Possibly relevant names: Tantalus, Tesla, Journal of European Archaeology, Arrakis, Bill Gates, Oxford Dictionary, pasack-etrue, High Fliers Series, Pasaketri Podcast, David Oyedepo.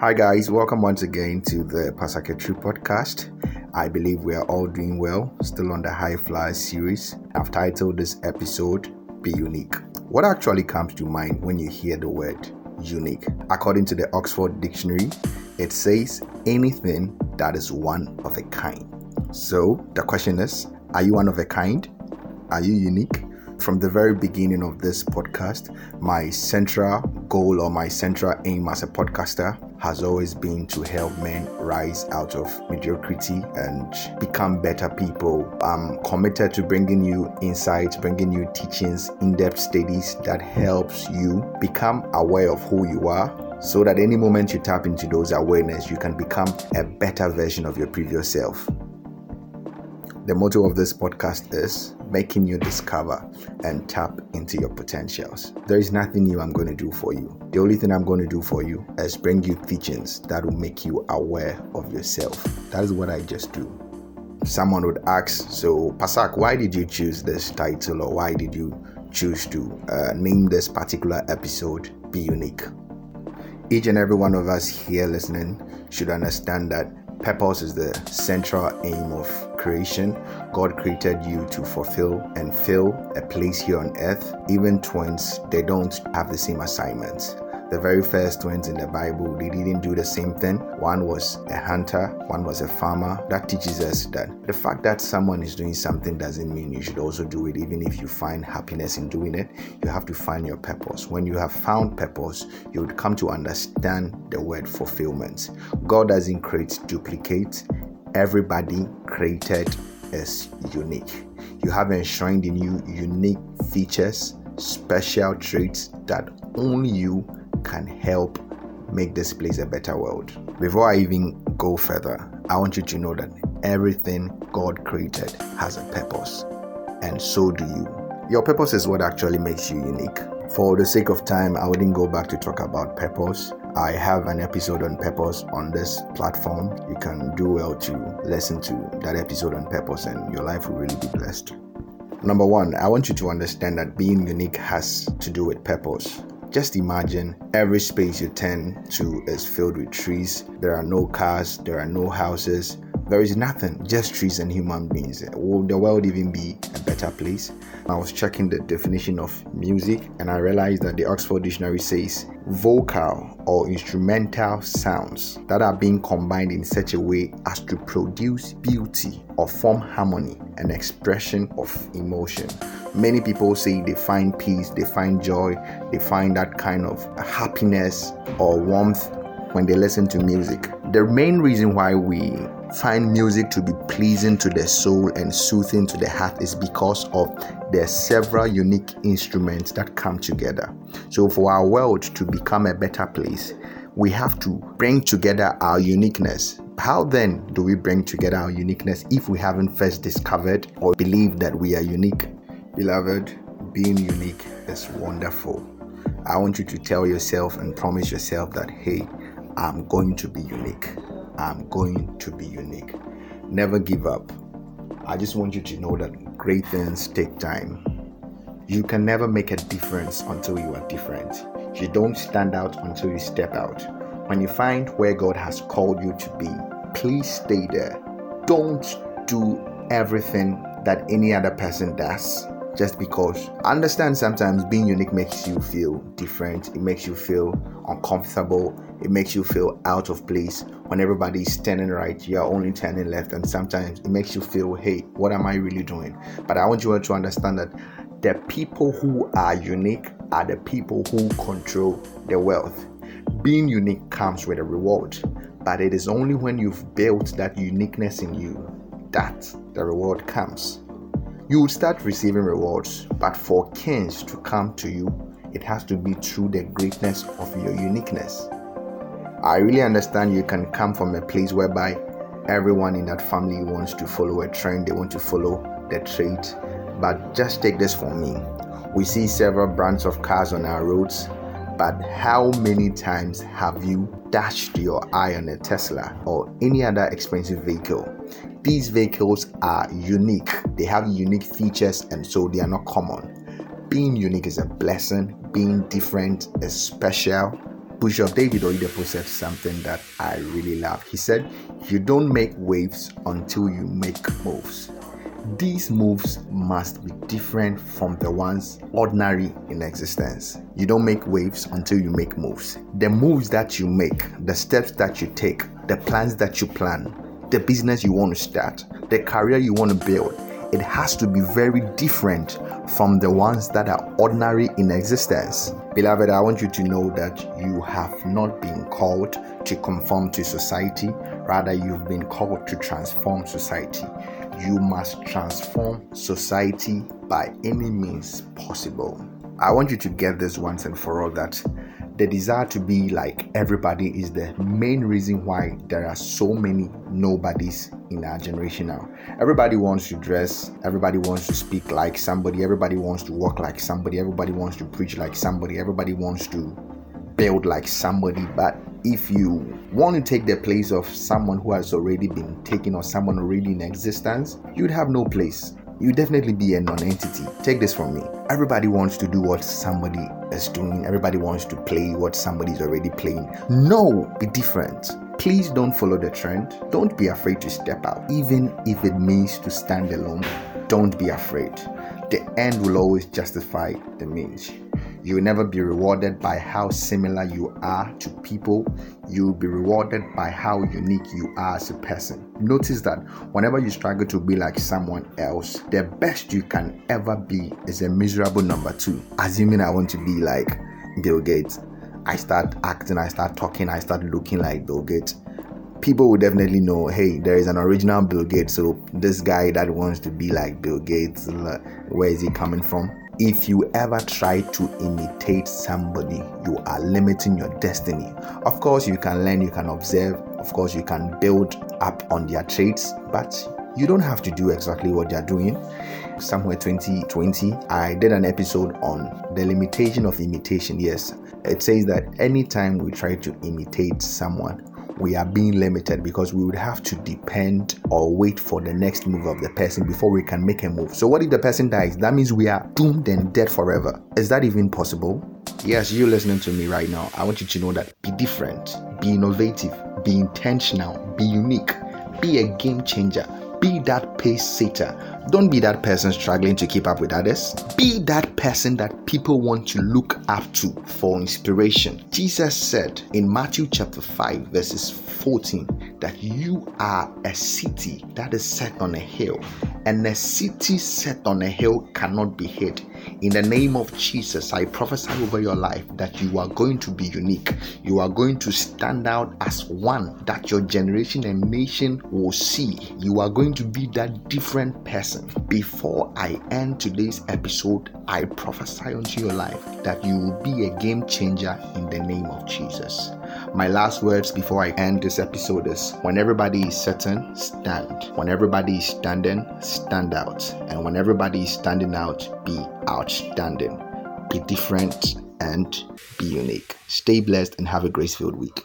Hi guys, welcome once again to the Pasaketri Podcast. I believe we are all doing well, still on the High Fliers Series. I've titled this episode, Be Unique. What actually comes to mind when you hear the word unique? According to the Oxford Dictionary, it says anything that is one of a kind. So the question is, are you one of a kind? Are you unique? From the very beginning of this podcast, my central goal or my central aim as a podcaster has always been to help men rise out of mediocrity and become better people. I'm committed to bringing you insights, bringing you teachings, in-depth studies that helps you become aware of who you are, so that any moment you tap into those awareness, you can become a better version of your previous self. The motto of this podcast is making you discover and tap into your potentials. There is nothing new I'm going to do for you. The only thing I'm going to do for you is bring you teachings that will make you aware of yourself. That is what I just do. Someone would ask, so Pasack, why did you choose this title, or why did you choose to name this particular episode Be Unique? Each and every one of us here listening should understand that purpose is the central aim of creation. God created you to fulfill and fill a place here on earth. Even twins, they don't have the same assignments. The very first twins in the Bible, they didn't do the same thing. One was a hunter, one was a farmer. That teaches us that the fact that someone is doing something doesn't mean you should also do it. Even if you find happiness in doing it, you have to find your purpose. When you have found purpose, you would come to understand the word fulfillment. God doesn't create duplicates. Everybody created is unique. You have enshrined in you unique features, special traits that only you can help make this place a better world. Before I even go further, I want you to know that everything God created has a purpose, and so do you. Your purpose is what actually makes you unique. For the sake of time, I wouldn't go back to talk about purpose. I have an episode on purpose on this platform. You can do well to listen to that episode on purpose, and your life will really be blessed. Number one, I want you to understand that being unique has to do with purpose. Just imagine every space you turn to is filled with trees. There are no cars, there are no houses, there is nothing, just trees and human beings. Will the world even be a better place? I was checking the definition of music, and I realized that the Oxford Dictionary says vocal or instrumental sounds that are being combined in such a way as to produce beauty or form harmony and expression of emotion. Many people say they find peace, they find joy, they find that kind of happiness or warmth when they listen to music. The main reason why we find music to be pleasing to the soul and soothing to the heart is because of the several unique instruments that come together. So for our world to become a better place, we have to bring together our uniqueness. How then do we bring together our uniqueness if we haven't first discovered or believed that we are unique? Beloved, being unique is wonderful. I want you to tell yourself and promise yourself that, hey, I'm going to be unique. I'm going to be unique. Never give up. I just want you to know that great things take time. You can never make a difference until you are different. You don't stand out until you step out. When you find where God has called you to be, please stay there. Don't do everything that any other person does just because. I understand sometimes being unique makes you feel different. It makes you feel uncomfortable. It makes you feel out of place. When everybody is turning right, you are only turning left, and sometimes it makes you feel, hey, what am I really doing? But I want you all to understand that the people who are unique are the people who control their wealth. Being unique comes with a reward, but it is only when you've built that uniqueness in you that the reward comes. You will start receiving rewards, but for kings to come to you, it has to be through the greatness of your uniqueness. I really understand you can come from a place whereby everyone in that family wants to follow a trend, they want to follow the trait, but just take this from me. We see several brands of cars on our roads, but how many times have you dashed your eye on a Tesla or any other expensive vehicle? These vehicles are unique. They have unique features, and so they are not common. Being unique is a blessing. Being different is special. Bishop David Oyedepo said something that I really love. He said, "You don't make waves until you make moves. These moves must be different from the ones ordinary in existence. You don't make waves until you make moves. The moves that you make, the steps that you take, the plans that you plan, the business you want to start, the career you want to build, it has to be very different from the ones that are ordinary in existence." Beloved, I want you to know that you have not been called to conform to society. Rather, you've been called to transform society. You must transform society by any means possible. I want you to get this once and for all, that the desire to be like everybody is the main reason why there are so many nobodies in our generation now. Everybody wants to dress, everybody wants to speak like somebody, everybody wants to walk like somebody, everybody wants to preach like somebody, everybody wants to build like somebody. But if you want to take the place of someone who has already been taken or someone already in existence, you'd have no place. You'd definitely be a non-entity. Take this from me. Everybody wants to do what somebody is doing. Everybody wants to play what somebody is already playing. No, be different. Please don't follow the trend. Don't be afraid to step out, even if it means to stand alone. Don't be afraid. The end will always justify the means. You will never be rewarded by how similar you are to people. You will be rewarded by how unique you are as a person. Notice that whenever you struggle to be like someone else, the best you can ever be is a miserable number 2. Assuming I want to be like Bill Gates, I start acting, I start talking, I start looking like Bill Gates. People will definitely know, hey, there is an original Bill Gates, so this guy that wants to be like Bill Gates, where is he coming from? If you ever try to imitate somebody, you are limiting your destiny. Of course, you can learn, you can observe, of course, you can build up on their traits, but you don't have to do exactly what they're doing. Somewhere 2020, I did an episode on the limitation of imitation. Yes, it says that anytime we try to imitate someone, we are being limited because we would have to depend or wait for the next move of the person before we can make a move. So what if the person dies? That means we are doomed and dead forever. Is that even possible? Yes, you listening to me right now, I want you to know that be different, be innovative, be intentional, be unique, be a game changer, be that pace setter. Don't be that person struggling to keep up with others. Be that person that people want to look up to for inspiration. Jesus said in Matthew chapter 5 verses 14 that you are a city that is set on a hill, and a city set on a hill cannot be hid. In the name of Jesus, I prophesy over your life that you are going to be unique. You are going to stand out as one that your generation and nation will see. You are going to be that different person. Before I end today's episode, I prophesy unto your life that you will be a game changer in the name of Jesus. My last words before I end this episode is, when everybody is sitting, stand. When everybody is standing, stand out. And when everybody is standing out, be outstanding. Be different and be unique. Stay blessed and have a grace-filled week.